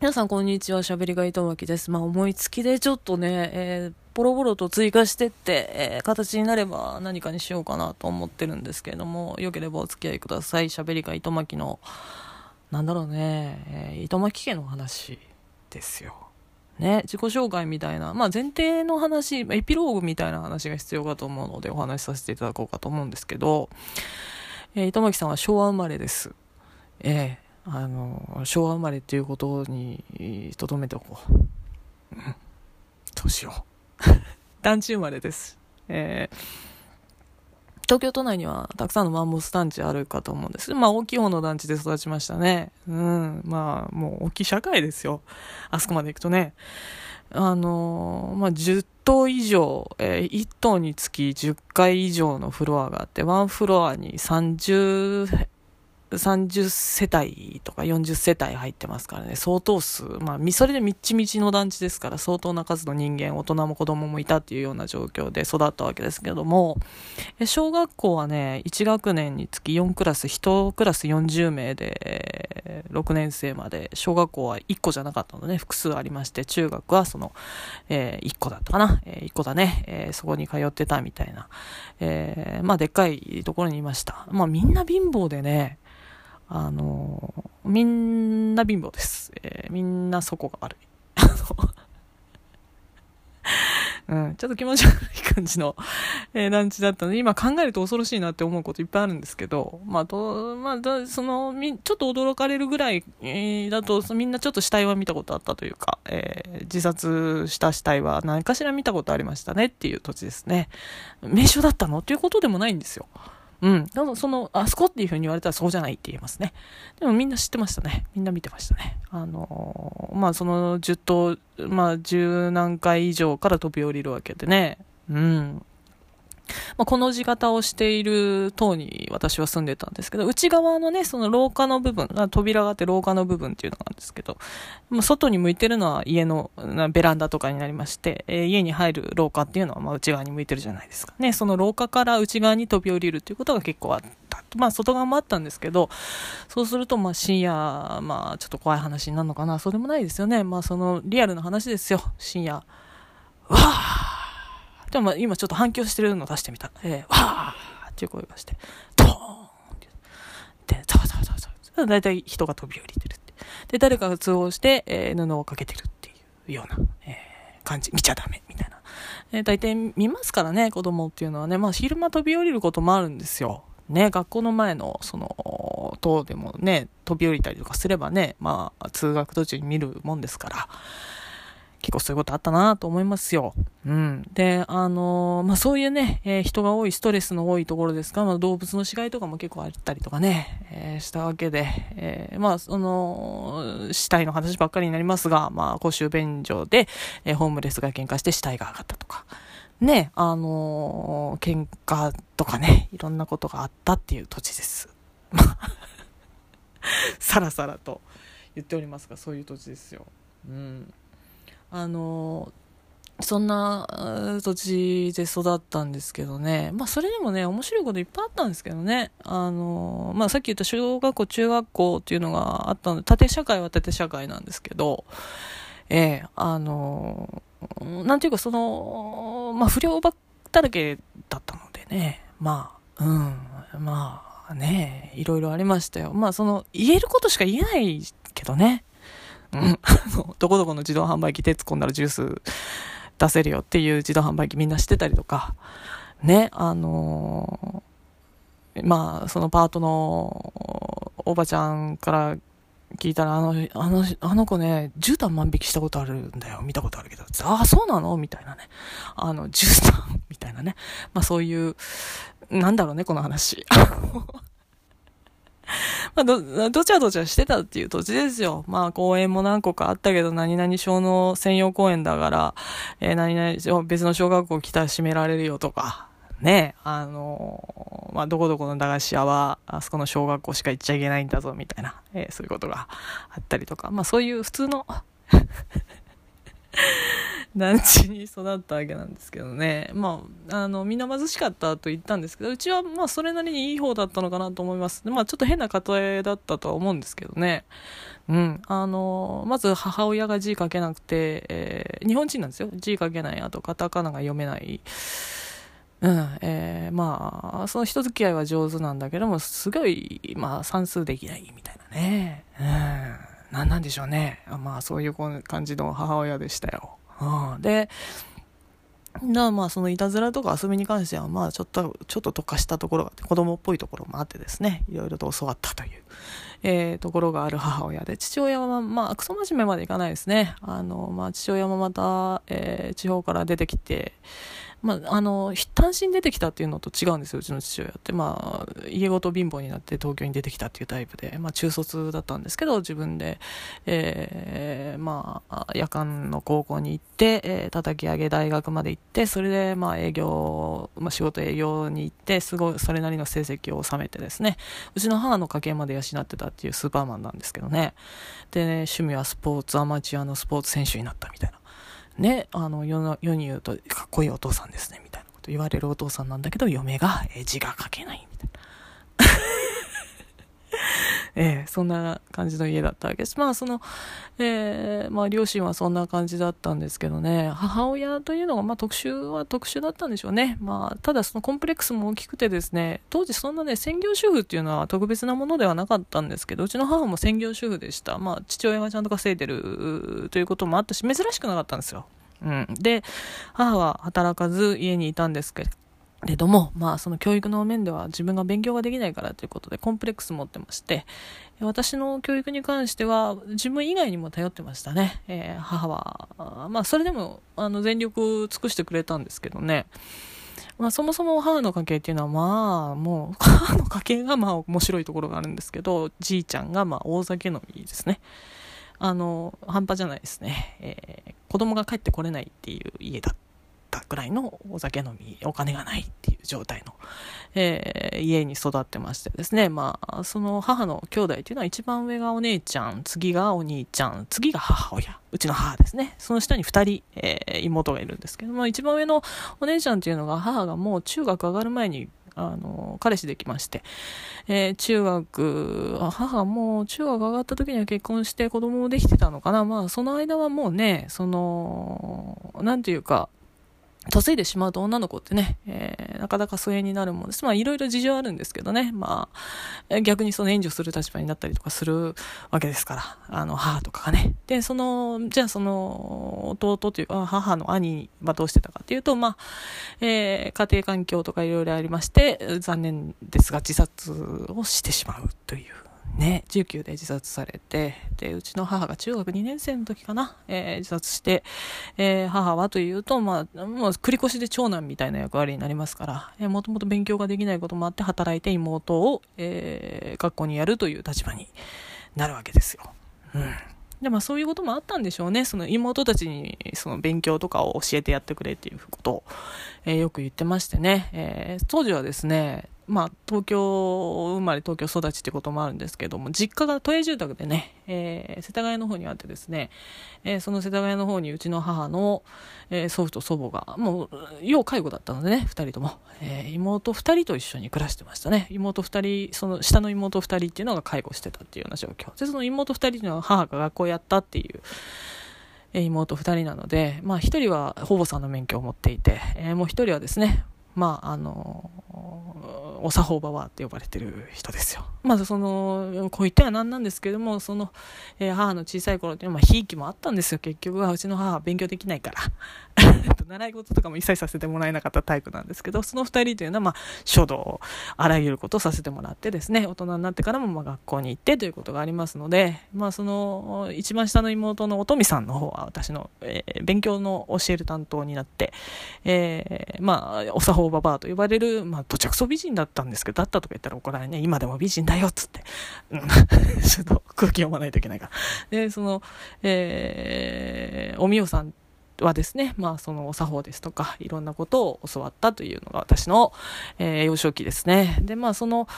皆さんこんにちは、しゃべりが糸巻です。思いつきでちょっとね、ボロボロと追加してって、形になれば何かにしようかなと思ってるんですけれども、よければお付き合いください。しゃべりが糸巻の糸巻家の話ですよね。自己紹介みたいな、前提の話、エピローグみたいな話が必要かと思うのでお話しさせていただこうかと思うんですけど、糸巻さんは昭和生まれです。昭和生まれっていうことにとどめておこう。どうしよう。団地生まれです、東京都内にはたくさんのマンモス団地あるかと思うんです。大きい方の団地で育ちましたね。もう大きい社会ですよ。あそこまで行くとね。10棟以上、1棟につき10階以上のフロアがあって、ワンフロアに30世帯とか40世帯入ってますからね、相当数、それでみっちみちの団地ですから、相当な数の人間、大人も子供もいたっていうような状況で育ったわけですけれども、小学校はね、1学年につき4クラス、1クラス40名で、6年生まで、小学校は1個じゃなかったので、ね、複数ありまして、中学はその、1個だったかな、1個だね、そこに通ってたみたいな、でっかいところにいました。みんな貧乏でね、みんな貧乏です。みんな底が悪い。ちょっと気持ち悪い感じの、団地だったので、今考えると恐ろしいなって思うこといっぱいあるんですけど、ちょっと驚かれるぐらい、だと、みんなちょっと死体は見たことあったというか、自殺した死体は何かしら見たことありましたねっていう土地ですね。名所だったのっていうことでもないんですよ。あそこっていう風に言われたらそうじゃないって言えますね。でもみんな知ってましたね。みんな見てましたね。その10棟、10何回以上から飛び降りるわけでね。この字型をしている棟に私は住んでたんですけど、内側のね、その廊下の部分、扉があって廊下の部分っていうのがあるんですけど、外に向いてるのは家のベランダとかになりまして、家に入る廊下っていうのは内側に向いてるじゃないですかね。その廊下から内側に飛び降りるっていうことが結構あった。外側もあったんですけど、そうすると深夜、ちょっと怖い話になるのかな。そうでもないですよね。そのリアルな話ですよ。深夜。わーでも今ちょっと反響してるのを出してみた。わーっていう声がして、ドーンって。で、ザワザワザワザワ。だいたい人が飛び降りてるって。で、誰かが通報して、布をかけてるっていうような、感じ。見ちゃダメみたいな。だいたい見ますからね、子供っていうのはね。昼間飛び降りることもあるんですよ。ね、学校の前の、塔でもね、飛び降りたりとかすればね、通学途中に見るもんですから。結構そういうことあったなと思いますよ。で、そういうね、人が多い、ストレスの多いところですが、動物の死骸とかも結構あったりとかね、したわけで、死体の話ばっかりになりますが、公衆便所で、ホームレスが喧嘩して死体が上がったとか、ね、喧嘩とかね、いろんなことがあったっていう土地です。さらさらと言っておりますが、そういう土地ですよ。そんな土地で育ったんですけどね。それでもね、面白いこといっぱいあったんですけどね。さっき言った小学校、中学校っていうのがあったので、縦社会は縦社会なんですけど、なんていうか不良ばっだらけだったのでね。いろいろありましたよ。言えることしか言えないけどね。どこどこの自動販売機手突っ込んだらジュース出せるよっていう自動販売機みんな知ってたりとか、ね、そのパートのおばちゃんから聞いたら、あの子ね、絨毯万引きしたことあるんだよ、見たことあるけど、ああ、そうなのみたいなね。絨毯みたいなね。そういう、なんだろうね、この話。どちゃどちゃしてたっていう土地ですよ。公園も何個かあったけど、何々小の専用公園だから、別の小学校来たら閉められるよとか、ね、どこどこの駄菓子屋は、あそこの小学校しか行っちゃいけないんだぞ、みたいな、そういうことがあったりとか、そういう普通の団地に育ったわけなんですけどね。まあ、みんな貧しかったと言ったんですけど、うちはまあそれなりにいい方だったのかなと思います。まあちょっと変な家庭だったとは思うんですけどね。うん。まず母親が字書けなくて、日本人なんですよ。字書けない。あとカタカナが読めない。うん。まあ、その人付き合いは上手なんだけども、すごい、まあ算数できないみたいなね。うん。なんでしょうね。まあそういう感じの母親でしたよ。うん、でまあそのいたずらとか遊びに関してはまあちょっと特化したところが子供っぽいところもあってですね、いろいろと教わったという、ところがある母親で、父親はまあクソ真面目までいかないですね。まあ父親もまた、地方から出てきて、まあ単身出てきたっていうのと違うんですよ。うちの父親ってまあ家ごと貧乏になって東京に出てきたっていうタイプで、まあ中卒だったんですけど、自分で、まあ夜間の高校に行って、叩き上げ大学まで行って、それでまあ仕事営業に行って、すごいそれなりの成績を収めてですね、うちの母の家系まで養ってたっていうスーパーマンなんですけどね。でね、趣味はスポーツ、アマチュアのスポーツ選手になったみたいなね、世に言うとかっこいいお父さんですねみたいなこと言われるお父さんなんだけど、嫁が字が書けないみたいなそんな感じの家だったわけです。まあまあ、両親はそんな感じだったんですけどね、母親というのが、まあ、特殊だったんでしょうね。まあ、ただそのコンプレックスも大きくてですね、当時そんなね専業主婦っていうのは特別なものではなかったんですけど、うちの母も専業主婦でした。まあ、父親がちゃんと稼いでるということもあったし、珍しくなかったんですよ、うん、で母は働かず家にいたんですけども、まあその教育の面では自分が勉強ができないからということでコンプレックス持ってまして、私の教育に関しては自分以外にも頼ってましたね。母はまあそれでも全力尽くしてくれたんですけどね。まあ、そもそも母の家系っていうのはまあもう母の家系がまあ面白いところがあるんですけど、じいちゃんがまあ大酒飲みですね。半端じゃないですね。子供が帰ってこれないっていう家だったぐらいのお酒飲み、お金がないっていう状態の、家に育ってましてですね。まあその母の兄弟っていうのは一番上がお姉ちゃん、次がお兄ちゃん、次が母親、うちの母ですね。その下に2人、妹がいるんですけども、一番上のお姉ちゃんっていうのが母がもう中学上がる前に彼氏できまして、母はもう中学上がった時には結婚して子供もできてたのかな。まあその間はもうね、そのなんていうか嫁いでしまうと女の子ってね、なかなか疎遠になるもんです。まあいろいろ事情あるんですけどね。まあ逆にその援助する立場になったりとかするわけですから、母とかがね。でじゃあその弟というか母の兄はどうしてたかっていうと、まあ、家庭環境とかいろいろありまして、残念ですが自殺をしてしまうという。ね、19で自殺されて、でうちの母が中学2年生の時かな、自殺して、母はというと、まあ、もう繰り越しで長男みたいな役割になりますから、もともと勉強ができないこともあって働いて妹を、学校にやるという立場になるわけですよ。うんでまあ、そういうこともあったんでしょうね。その妹たちにその勉強とかを教えてやってくれっていうことを、よく言ってましてね、当時はですね、まあ、東京生まれ東京育ちってこともあるんですけども、実家が都営住宅でね、世田谷の方にあってですね、その世田谷の方にうちの母の、祖父と祖母がもう要介護だったのでね、2人とも、妹2人と一緒に暮らしてましたね。妹2人、その下の妹2人っていうのが介護してたっていうような状況で、その妹2人っていうのは母が学校やったっていう妹2人なので、まあ、1人は保母さんの免許を持っていて、もう1人はですね、まあお作法ばばって呼ばれてる人ですよ。まずそのこう言ってはなんなんですけども、その、母の小さい頃っていうのはひいきもあったんですよ。結局はうちの母は勉強できないから習い事とかも一切させてもらえなかったタイプなんですけど、その2人というのは、まあ、書道あらゆることをさせてもらってですね、大人になってからもまあ学校に行ってということがありますので、まあ、その一番下の妹のおとみさんの方は私の、勉強の教える担当になって、まあ、お作法ばばと呼ばれる、まあ、どちゃくそ美人だったんですけど、だったとか言ったら怒られね、今でも美人だよっつって、うん、ちょっと空気読まないといけないから。でその、おみおさんはですね、まあその作法ですとかいろんなことを教わったというのが私の、幼少期ですね。でまあその、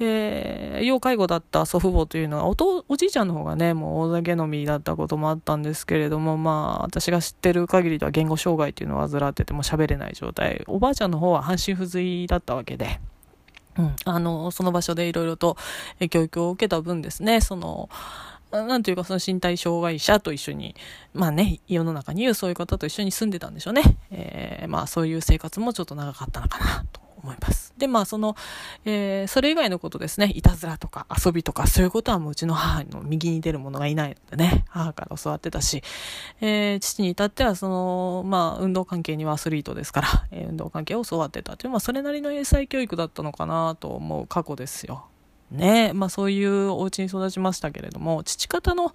要介護だった祖父母というのは おじいちゃんの方がねもう大酒飲みだったこともあったんですけれども、まあ私が知ってる限りでは言語障害というのを患ってても喋れない状態、おばあちゃんの方は半身不随だったわけで、その場所でいろいろと教育を受けた分ですね、そのなんというかその身体障害者と一緒に、まあね、世の中にいうそういう方と一緒に住んでたんでしょうね。まあそういう生活もちょっと長かったのかなと思います。でまあその、それ以外のことですね、いたずらとか遊びとかそういうことはもううちの母の右に出るものがいないのでね、母から教わってたし、父に至ってはそのまあ運動関係にはアスリートですから、運動関係を教わってたという、まあそれなりの英才教育だったのかなと思う過去ですよ。ね、まあそういうお家に育ちましたけれども、父方の、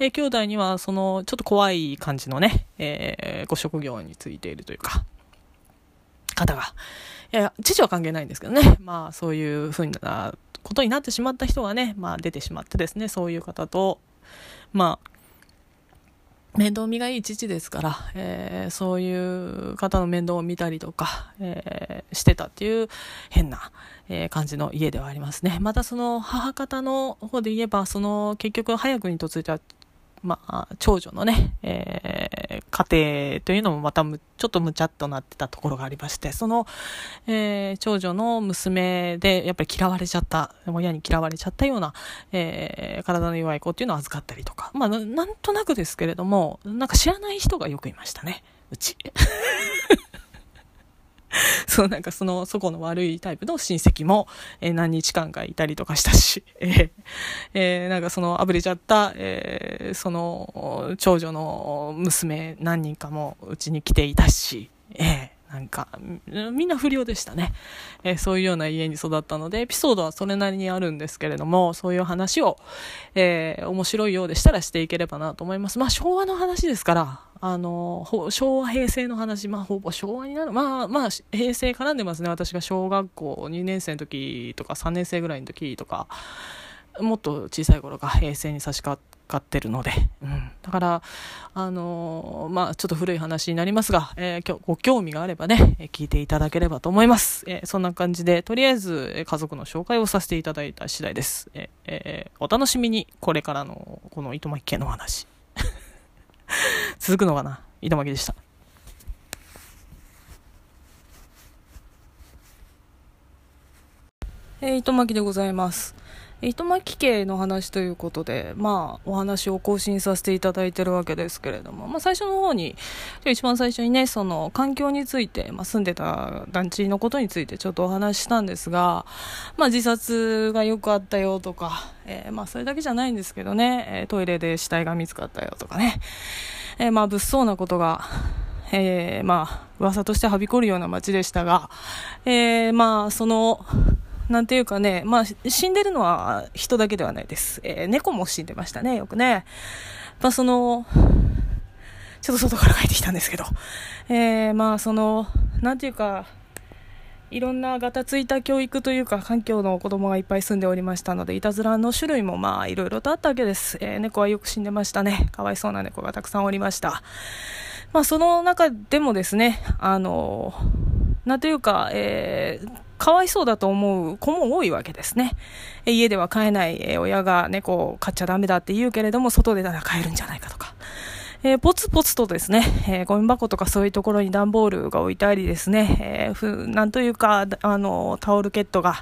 兄弟にはそのちょっと怖い感じのね、ご職業についているというか方が、いや父は関係ないんですけどね、まあそういうふうなことになってしまった人がね、まあ出てしまってですね、そういう方とまあ面倒見がいい父ですから、そういう方の面倒を見たりとか、してたっていう変な、感じの家ではありますね。またその母方の方で言えば、その結局早くに嫁いだ、まあ、長女のね、家庭というのもまたちょっとむちゃっとなってたところがありまして、その、長女の娘でやっぱり嫌われちゃった、親に嫌われちゃったような、体の弱い子っていうのを預かったりとか、まあなんとなくですけれども、なんか知らない人がよくいましたね、うちそう、なんかそのそこの悪いタイプの親戚も、何日間かいたりとかしたし、なんかそのあぶれちゃった、その長女の娘何人かもうちに来ていたし、なんかみんな不良でしたね、そういうような家に育ったのでエピソードはそれなりにあるんですけれども、そういう話を、面白いようでしたらしていければなと思います。まあ昭和の話ですから、昭和平成の話、まあほぼ昭和になる、まあ平成絡んでますね。私が小学校2年生の時とか3年生ぐらいの時とか、もっと小さい頃が平成に差し掛かってるので、だからまあちょっと古い話になりますが、ご興味があればね聞いていただければと思います。そんな感じでとりあえず家族の紹介をさせていただいた次第です。お楽しみに。これからのこの糸巻家の話続くのかな。糸巻でした。糸巻でございます。糸巻家の話ということで、まあお話を更新させていただいてるわけですけれども、まあ最初の方に一番最初にね、その環境について、まあ住んでた団地のことについてちょっとお話したんですが、まあ自殺がよくあったよとか、まあそれだけじゃないんですけどね、トイレで死体が見つかったよとかね、まあ物騒なことがまあ噂としてはびこるような街でしたが、まあそのなんていうかね、まあ、死んでるのは人だけではないです。猫も死んでましたね、よくね。まあ、その、ちょっと外から帰ってきたんですけど、まあ、その、なんていうか、いろんなガタついた教育というか環境の子供がいっぱい住んでおりましたので、いたずらの種類もまあいろいろとあったわけです。猫はよく死んでましたね。かわいそうな猫がたくさんおりました。まあその中でもですね、なんというか、かわいそうだと思う子も多いわけですね。家では飼えない、親が猫を飼っちゃダメだって言うけれども、外でなら飼えるんじゃないかとか、ポツポツとですね、ゴミ箱とかそういうところに段ボールが置いてありですね、なんというか、タオルケットが、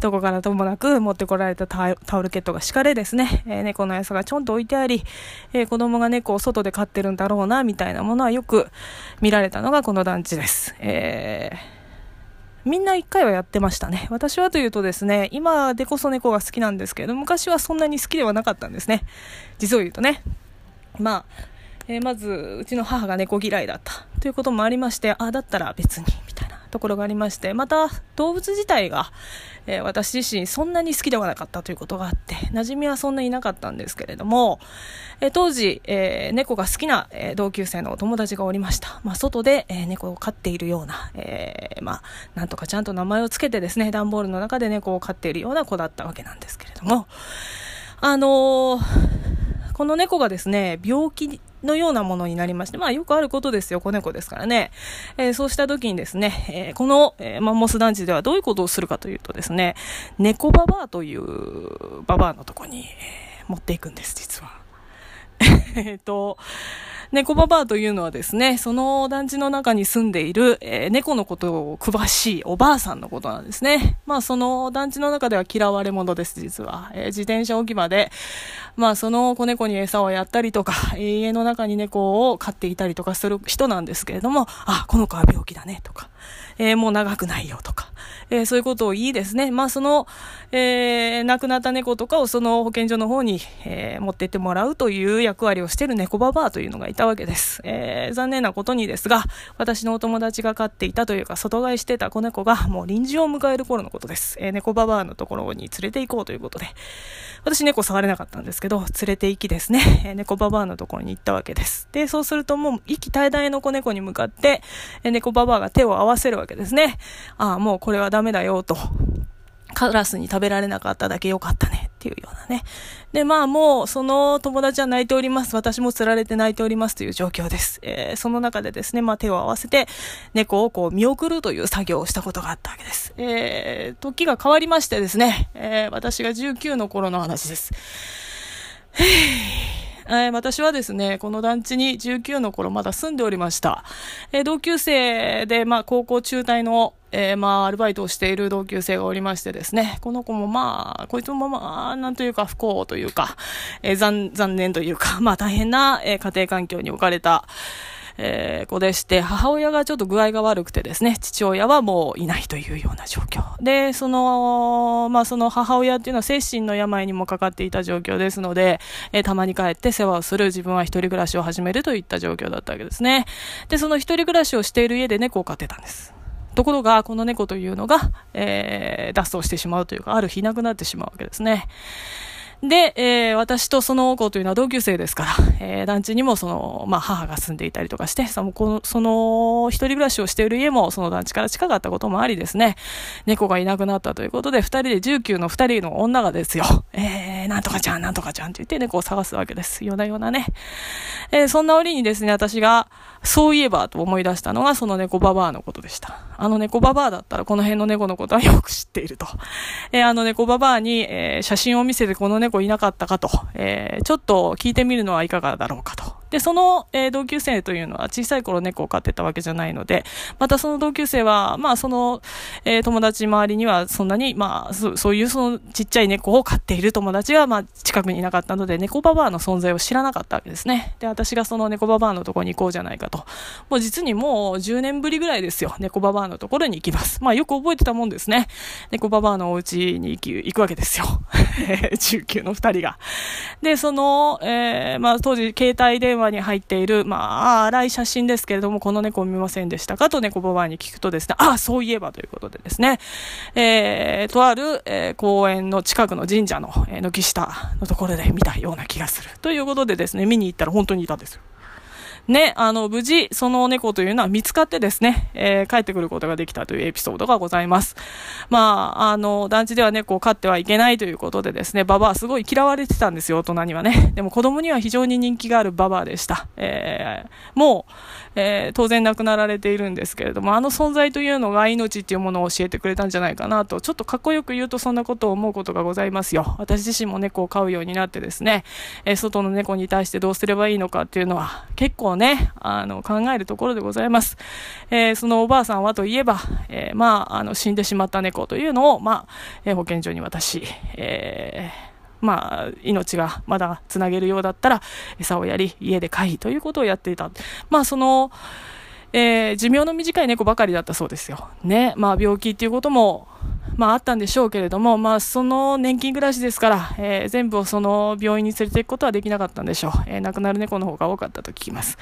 どこからともなく持ってこられたタオルケットが敷かれですね、猫の餌がちょんと置いてあり、子供が猫を外で飼ってるんだろうなみたいなものはよく見られたのがこの団地です。みんな一回はやってましたね。私はというとですね、今でこそ猫が好きなんですけれど、昔はそんなに好きではなかったんですね。実を言うとね、まあ、まずうちの母が猫嫌いだったということもありまして、あ、だったら別にみたいなところがありまして、また動物自体が、私自身そんなに好きではなかったということがあって、馴染みはそんなにいなかったんですけれども、当時、猫が好きな、同級生のお友達がおりました。まあ、外で、猫を飼っているような、まあ、なんとかちゃんと名前をつけてですね、段ボールの中で猫を飼っているような子だったわけなんですけれども、この猫がですね、病気のようなものになりまして、まあよくあることですよ、子猫ですからね。そうした時にですね、この、マンモス団地ではどういうことをするかというとですね、猫ババアというババアのとこに持っていくんです、実は。猫ババアというのはですね、その団地の中に住んでいる、猫のことを詳しいおばあさんのことなんですね。まあその団地の中では嫌われ者です、実は。自転車置き場で、まあその子猫に餌をやったりとか、家の中に猫を飼っていたりとかする人なんですけれども、あ、この子は病気だねとか、もう長くないよとか、そういうことをいいですね。まあその、亡くなった猫とかをその保健所の方に、持って行ってもらうという役割をしている猫ババアというのがいたわけです、残念なことにですが、私のお友達が飼っていたというか外飼いしてた子猫がもう臨終を迎える頃のことです、猫ババアのところに連れて行こうということで、私猫触れなかったんですけど連れて行きですね、猫ババアのところに行ったわけです。でそうするともう息絶え絶えの子猫に向かって、猫ババアが手を合わせるわけですね。ああもうこれはダメだよと、カラスに食べられなかっただけよかったねっていうようなね。でまあもうその友達は泣いております、私も釣られて泣いておりますという状況です、その中でですね、まあ、手を合わせて猫をこう見送るという作業をしたことがあったわけです、時が変わりましてですね、私が19の頃の話です。私はですね、この団地に19の頃まだ住んでおりました。同級生で、まあ、高校中退の、アルバイトをしている同級生がおりましてですね、この子もまあ、こいつもまあ、なんというか不幸というか、残念というか、まあ、大変な、家庭環境に置かれた、子でして、母親がちょっと具合が悪くてですね、父親はもういないというような状況で、その母親っていうのは精神の病にもかかっていた状況ですので、たまに帰って世話をする、自分は一人暮らしを始めるといった状況だったわけですね。でその一人暮らしをしている家で猫を飼ってたんです。ところがこの猫というのが、脱走してしまうというか、ある日亡くなってしまうわけですね。で、私とその子というのは同級生ですから、団地にもその、まあ、母が住んでいたりとかして、その一人暮らしをしている家もその団地から近かったこともありですね、猫がいなくなったということで、二人で19の二人の女がですよ、なんとかちゃんなんとかちゃんと言って猫を探すわけです。よなよなね。そんな折にですね、私がそういえばと思い出したのがその猫ババアのことでした。あの猫ババアだったらこの辺の猫のことはよく知っていると。あの猫ババアに、写真を見せてこの猫いなかったかと、ちょっと聞いてみるのはいかがだろうかと。でその、同級生というのは小さい頃猫を飼ってたわけじゃないので、またその同級生はまあその、友達周りにはそんなにまあそういうそのちっちゃい猫を飼っている友達がまあ近くにいなかったので、猫ババアの存在を知らなかったわけですね。で私がその猫ババアのところに行こうじゃないかと、もう実にもう10年ぶりぐらいですよ、猫ババアのところに行きます。まあよく覚えてたもんですね、猫ババアのお家に行くわけですよ19の2人が。でその、当時携帯電話に入っている、まあ、荒い写真ですけれども、この猫を見ませんでしたかと猫ババアに聞くとですね、あ、そういえばということでですね、とある、公園の近くの神社の、軒下のところで見たような気がするということでですね、見に行ったら本当にいたんですよね。無事その猫というのは見つかってですね、帰ってくることができたというエピソードがございます。まあ団地では猫を飼ってはいけないということでですね、ババアすごい嫌われてたんですよ、大人にはね。でも子供には非常に人気があるババアでした、もう、当然亡くなられているんですけれども、あの存在というのが命っていうものを教えてくれたんじゃないかなと、ちょっとかっこよく言うとそんなことを思うことがございますよ。私自身も猫を飼うようになってですね、外の猫に対してどうすればいいのかっていうのは結構ね、考えるところでございます、そのおばあさんはといえば、死んでしまった猫というのを、保健所に私、命がまだつなげるようだったら餌をやり、家で飼いということをやっていた。寿命の短い猫ばかりだったそうですよ、ね。病気ということもあったんでしょうけれども、その年金暮らしですから、全部をその病院に連れていくことはできなかったんでしょう、亡くなる猫の方が多かったと聞きます。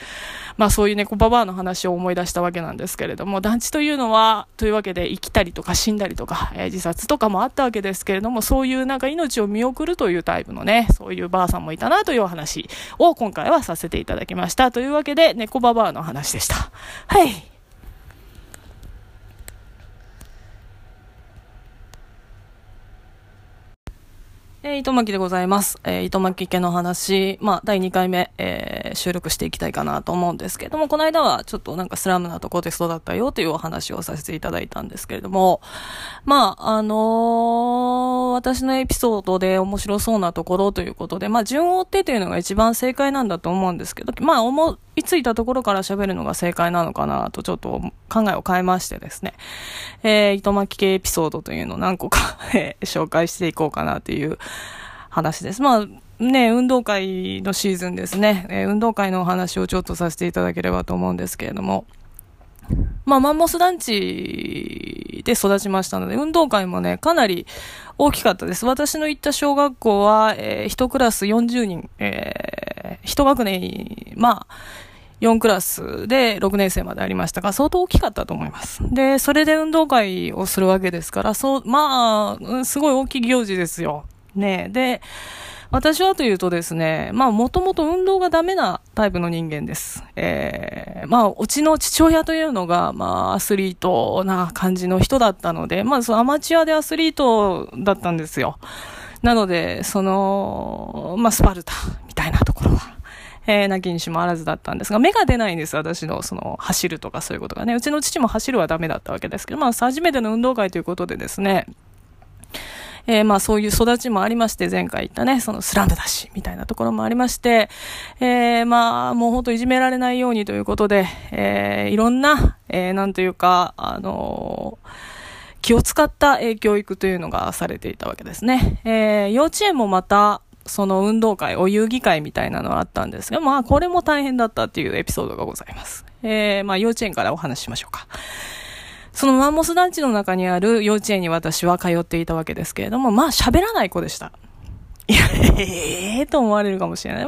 そういう猫ババアの話を思い出したわけなんですけれども、団地というのはというわけで生きたりとか死んだりとか、自殺とかもあったわけですけれども、そういうなんか命を見送るというタイプのね、そういうばあさんもいたなというお話を今回はさせていただきました。というわけで猫ババアの話でした。はい。糸巻でございます。糸巻家の話、第2回目、収録していきたいかなと思うんですけれども、この間はちょっとなんかスラムなとこで育ったよというお話をさせていただいたんですけれども、私のエピソードで面白そうなところということで、順を追ってというのが一番正解なんだと思うんですけど、思いついたところから喋るのが正解なのかなとちょっと考えを変えましてですね、糸巻家エピソードというのを何個か紹介していこうかなという話です。運動会のシーズンですね、運動会のお話をちょっとさせていただければと思うんですけれども、マンモス団地で育ちましたので、運動会もね、かなり大きかったです。私の行った小学校は、1クラス40人、1学年に、4クラスで6年生までありましたが、相当大きかったと思います。で、それで運動会をするわけですから、すごい大きい行事ですよ。で、私はというとですね、もともと運動がダメなタイプの人間です。うちの父親というのが、アスリートな感じの人だったので、アマチュアでアスリートだったんですよ。なので、スパルタみたいなところは、なきにしもあらずだったんですが、目が出ないんです、私の走るとかそういうことがね。うちの父も走るはダメだったわけですけど、初めての運動会ということでですね、そういう育ちもありまして、前回言ったね、スランプダッシュみたいなところもありまして、もうほんといじめられないようにということで、いろんな、気を使った教育というのがされていたわけですね。幼稚園もまた、運動会、お遊戯会みたいなのがあったんですが、これも大変だったっていうエピソードがございます。幼稚園からお話ししましょうか。そのマンモス団地の中にある幼稚園に私は通っていたわけですけれども、喋らない子でした。と思われるかもしれない。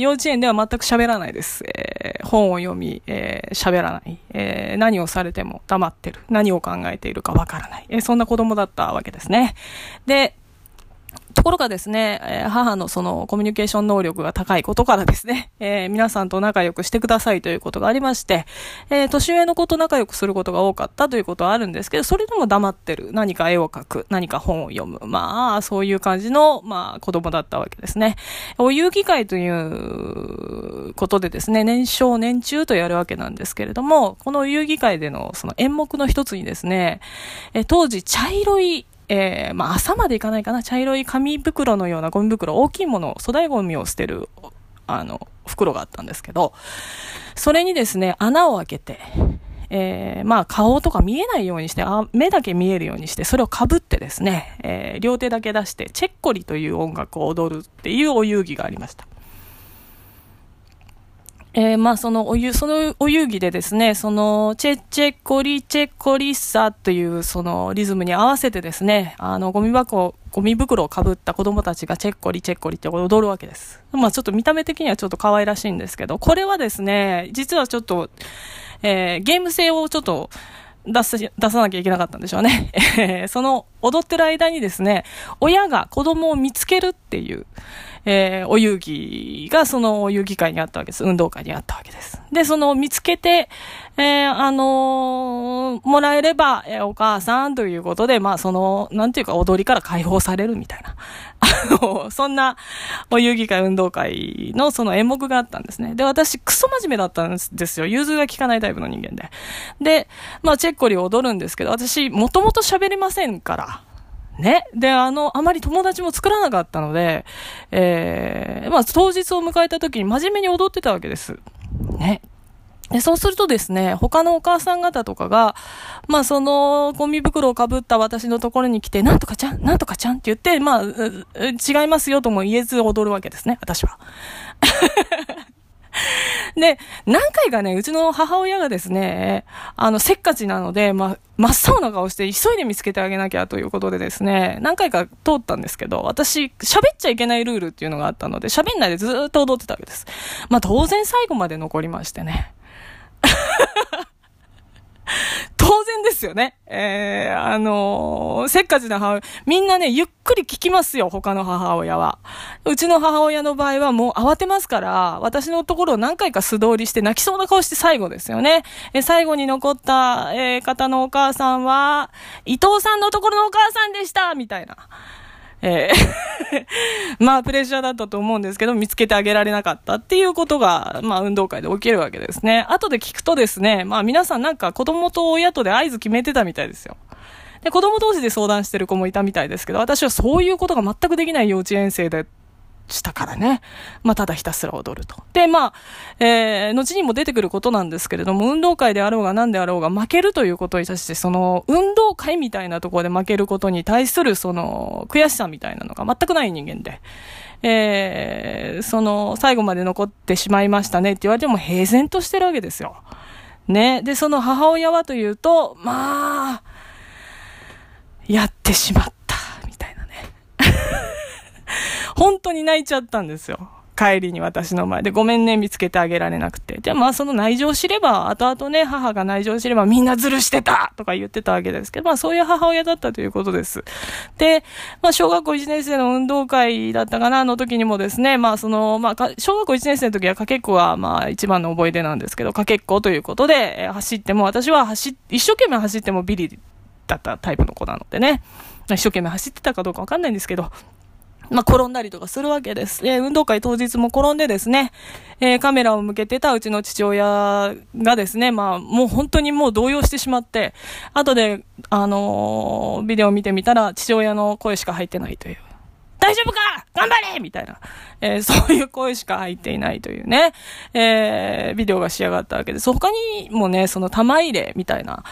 幼稚園では全く喋らないです。本を読み、喋らない。何をされても黙ってる。何を考えているかわからない。そんな子供だったわけですね。で、ところがですね、母のコミュニケーション能力が高いことからですね、皆さんと仲良くしてくださいということがありまして、年上の子と仲良くすることが多かったということはあるんですけど、それでも黙ってる。何か絵を描く。何か本を読む。そういう感じの、子供だったわけですね。お遊戯会ということでですね、年少年中とやるわけなんですけれども、このお遊戯会での演目の一つにですね、当時茶色い朝までいかないかな、茶色い紙袋のようなゴミ袋、大きいもの、粗大ゴミを捨てる、袋があったんですけど、それにですね、穴を開けて、顔とか見えないようにして、目だけ見えるようにして、それを被ってですね、両手だけ出して、チェッコリという音楽を踊るっていうお遊戯がありました。そのお遊戯でですね、チェッチェッコリチェッコリッサというリズムに合わせてですね、ゴミ袋をかぶった子供たちがチェッコリチェッコリって踊るわけです。ちょっと見た目的にはちょっと可愛らしいんですけど、これはですね、実はちょっと、ゲーム性をちょっと出さなきゃいけなかったんでしょうね。踊ってる間にですね、親が子供を見つけるっていう、お遊戯がお遊戯会にあったわけです。運動会にあったわけです。で、見つけて、もらえれば、お母さんということで、踊りから解放されるみたいな。そんなお遊戯会運動会の演目があったんですね。で、私、クソ真面目だったんですよ。融通が利かないタイプの人間で。で、チェッコリを踊るんですけど、私、もともと喋れませんから、で、あまり友達も作らなかったので、当日を迎えた時に真面目に踊ってたわけです。で、そうするとですね、他のお母さん方とかが、ゴミ袋を被った私のところに来て、なんとかちゃん、なんとかちゃんって言って、違いますよとも言えず踊るわけですね、私は。で、何回かね、うちの母親がですね、せっかちなので、真っ青な顔して急いで見つけてあげなきゃということでですね、何回か通ったんですけど、私、喋っちゃいけないルールっていうのがあったので、喋んないでずーっと踊ってたわけです。当然最後まで残りましてね。当然ですよね。せっかちな母親、みんなね、ゆっくり聞きますよ、他の母親は。うちの母親の場合はもう慌てますから、私のところを何回か素通りして泣きそうな顔して最後ですよね。最後に残った、方のお母さんは、伊藤さんのところのお母さんでしたみたいな。まあプレッシャーだったと思うんですけど、見つけてあげられなかったっていうことが、まあ運動会で起きるわけですね。後で聞くとですね、まあ皆さんなんか子供と親とで合図決めてたみたいですよ。で、子供同士で相談してる子もいたみたいですけど、私はそういうことが全くできない幼稚園生でしたからね。まあ、ただひたすら踊ると。で、まあ、後にも出てくることなんですけれども、運動会であろうが何であろうが負けるということに対して、その、運動会みたいなところで負けることに対する、その、悔しさみたいなのが全くない人間で、その、最後まで残ってしまいましたねって言われても平然としてるわけですよ。ね。で、その母親はというと、まあ、やってしまった、みたいなね。本当に泣いちゃったんですよ。帰りに私の前で、ごめんね、見つけてあげられなくて。で、まあその内情を知れば、後々ね、母が内情を知れば、みんなずるしてたとか言ってたわけですけど、まあそういう母親だったということです。で、まあ小学校1年生の運動会だったかな、の時にもですね、まあその、まあ小学校1年生の時はかけっこはまあ一番の思い出なんですけど、かけっこということで、走っても、私は一生懸命走ってもビリだったタイプの子なのでね、一生懸命走ってたかどうかわかんないんですけど、まあ、転んだりとかするわけです。運動会当日も転んでですね、カメラを向けてたうちの父親がですね、まあ、もう本当にもう動揺してしまって、後で、ビデオ見てみたら父親の声しか入ってないという。大丈夫か頑張れみたいな、そういう声しか入っていないというね、ビデオが仕上がったわけです。他にもね、その玉入れみたいな、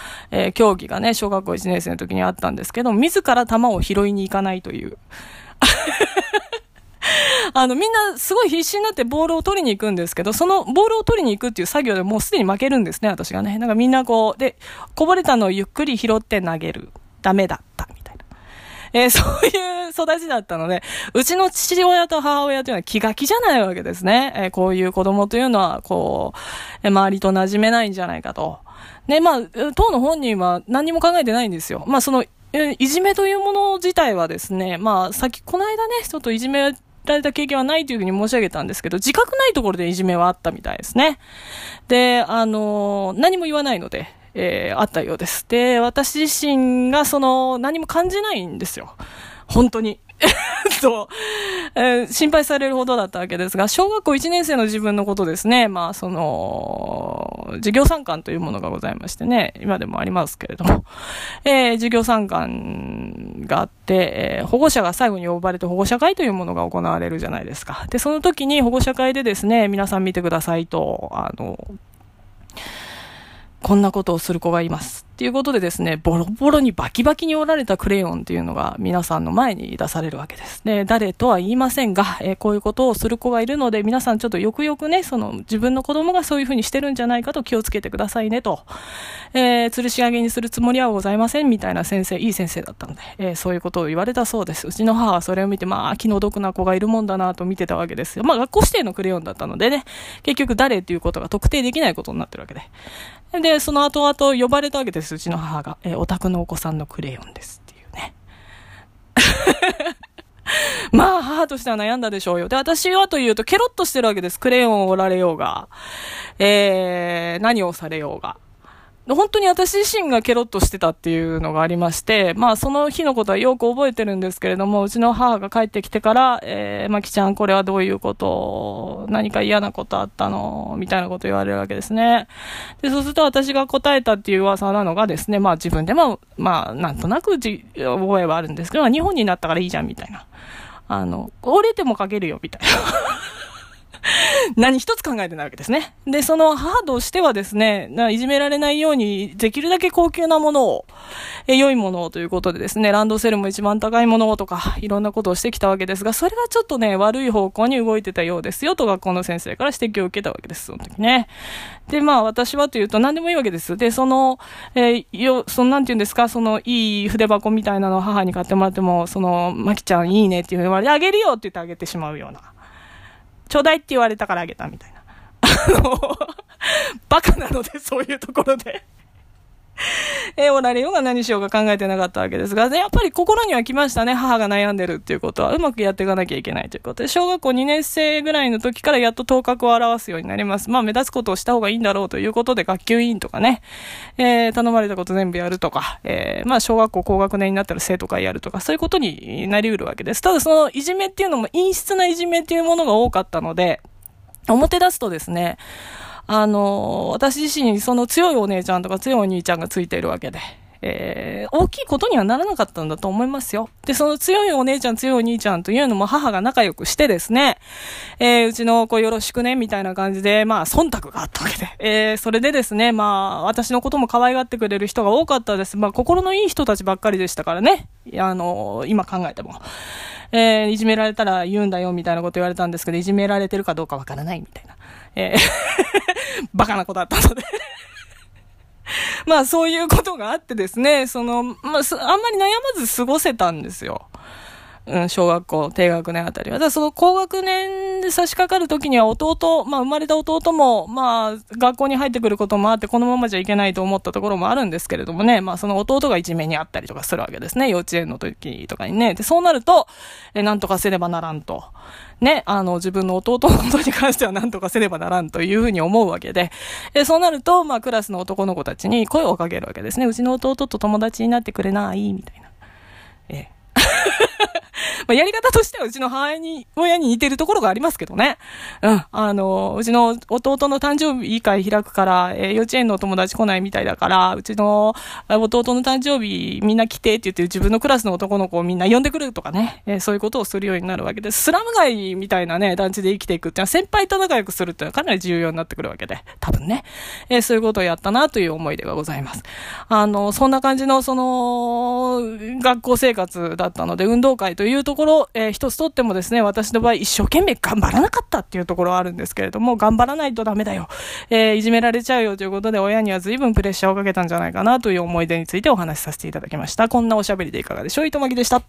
競技がね、小学校1年生の時にあったんですけど、自ら玉を拾いに行かないという。みんなすごい必死になってボールを取りに行くんですけど、そのボールを取りに行くっていう作業でもうすでに負けるんですね、私がね。なんかみんなこう、で、こぼれたのをゆっくり拾って投げる。ダメだった。そういう育ちだったので、うちの父親と母親というのは気が気じゃないわけですね。こういう子供というのは、こう、周りと馴染めないんじゃないかと。ね、まあ、当の本人は何にも考えてないんですよ。まあ、その、いじめというもの自体はですね、まあ、この間ね、ちょっといじめられた経験はないというふうに申し上げたんですけど、自覚ないところでいじめはあったみたいですね。で、何も言わないので、あったようです。で、私自身がその、何も感じないんですよ。本当に。そう、心配されるほどだったわけですが、小学校1年生の自分のことですね。まあ、その、授業参観というものがございましてね、今でもありますけれども、授業参観があって、保護者が最後に呼ばれて保護者会というものが行われるじゃないですか。で、その時に保護者会でですね、皆さん見てくださいと、こんなことをする子がいます。っていうことでですね、ボロボロにバキバキに折られたクレヨンというのが皆さんの前に出されるわけです。で、誰とは言いませんが、こういうことをする子がいるので、皆さんちょっとよくよくね、その自分の子供がそういうふうにしてるんじゃないかと気をつけてくださいねと、吊るし上げにするつもりはございませんみたいな先生、いい先生だったので、そういうことを言われたそうです。うちの母はそれを見て、まあ気の毒な子がいるもんだなと見てたわけですよ。まあ学校指定のクレヨンだったのでね、結局誰ということが特定できないことになってるわけで。で、その後々呼ばれたわけです。うちの母が、お宅のお子さんのクレヨンですっていうね。まあ、母としては悩んだでしょうよ。で、私はというと、ケロッとしてるわけです。クレヨンを折られようが、何をされようが。本当に私自身がケロッとしてたっていうのがありまして、まあその日のことはよく覚えてるんですけれども、うちの母が帰ってきてから、まきちゃんこれはどういうこと、何か嫌なことあったのみたいなこと言われるわけですね。で、そうすると私が答えたっていう噂なのがですね、まあ自分でも、まあなんとなく覚えはあるんですけど、日本になったからいいじゃんみたいな。折れてもかけるよみたいな。何一つ考えてないわけですね。で、その母としてはですね、いじめられないようにできるだけ高級なものを、良いものをということでですね、ランドセルも一番高いものをとか、いろんなことをしてきたわけですが、それがちょっとね、悪い方向に動いてたようですよと学校の先生から指摘を受けたわけです、その時ね。で、まあ私はというと何でもいいわけです。で、その、なんて言うんですか、そのいい筆箱みたいなのを母に買ってもらっても、その、まきちゃんいいねっていうふうに言われて、あげるよって言ってあげてしまうような。ちょうだいって言われたからあげたみたいな。バカなので、そういうところでおられようが何しようが考えてなかったわけですが、やっぱり心には来ましたね。母が悩んでるっていうことはうまくやっていかなきゃいけないということで、小学校2年生ぐらいの時からやっと頭角を現すようになります。まあ目立つことをした方がいいんだろうということで、学級委員とかね、頼まれたこと全部やるとか、まあ小学校高学年になったら生徒会やるとか、そういうことになりうるわけです。ただそのいじめっていうのも陰湿ないじめっていうものが多かったので、表出すとですね、私自身その強いお姉ちゃんとか強いお兄ちゃんがついているわけで、大きいことにはならなかったんだと思いますよ。で、その強いお姉ちゃん強いお兄ちゃんというのも母が仲良くしてですね、うちの子よろしくねみたいな感じで、まあ忖度があったわけで、それでですね、まあ私のことも可愛がってくれる人が多かったです。まあ心のいい人たちばっかりでしたからね、今考えても、いじめられたら言うんだよみたいなこと言われたんですけど、いじめられてるかどうかわからないみたいな、バカな子だったのでまあそういうことがあってですね、あんまり悩まず過ごせたんですよ。小学校低学年あたりは。だからその高学年で差し掛かる時には弟、まあ生まれた弟も、まあ学校に入ってくることもあって、このままじゃいけないと思ったところもあるんですけれどもね、まあその弟がいじめにあったりとかするわけですね、幼稚園の時とかにね。で、そうなると、なんとかせねばならんと。ね、自分の弟のことに関してはなんとかせねばならんというふうに思うわけで、そうなると、まあクラスの男の子たちに声をかけるわけですね。うちの弟と友達になってくれないみたいな。まあやり方としてはうちの母親に似てるところがありますけどね。うちの弟の誕生日会開くから、幼稚園のお友達来ないみたいだから、うちの弟の誕生日みんな来てって言って、自分のクラスの男の子をみんな呼んでくるとかね、そういうことをするようになるわけです。スラム街みたいなね、団地で生きていくっていうのは、先輩と仲良くするっていうのはかなり重要になってくるわけで、多分ね。そういうことをやったなという思い出がございます。そんな感じの、学校生活だったので、運動会というところ、一つとってもですね、私の場合一生懸命頑張らなかったっていうところはあるんですけれども、頑張らないとダメだよ、いじめられちゃうよということで、親には随分プレッシャーをかけたんじゃないかなという思い出についてお話しさせていただきました。こんなおしゃべりでいかがでしょう。糸巻でした。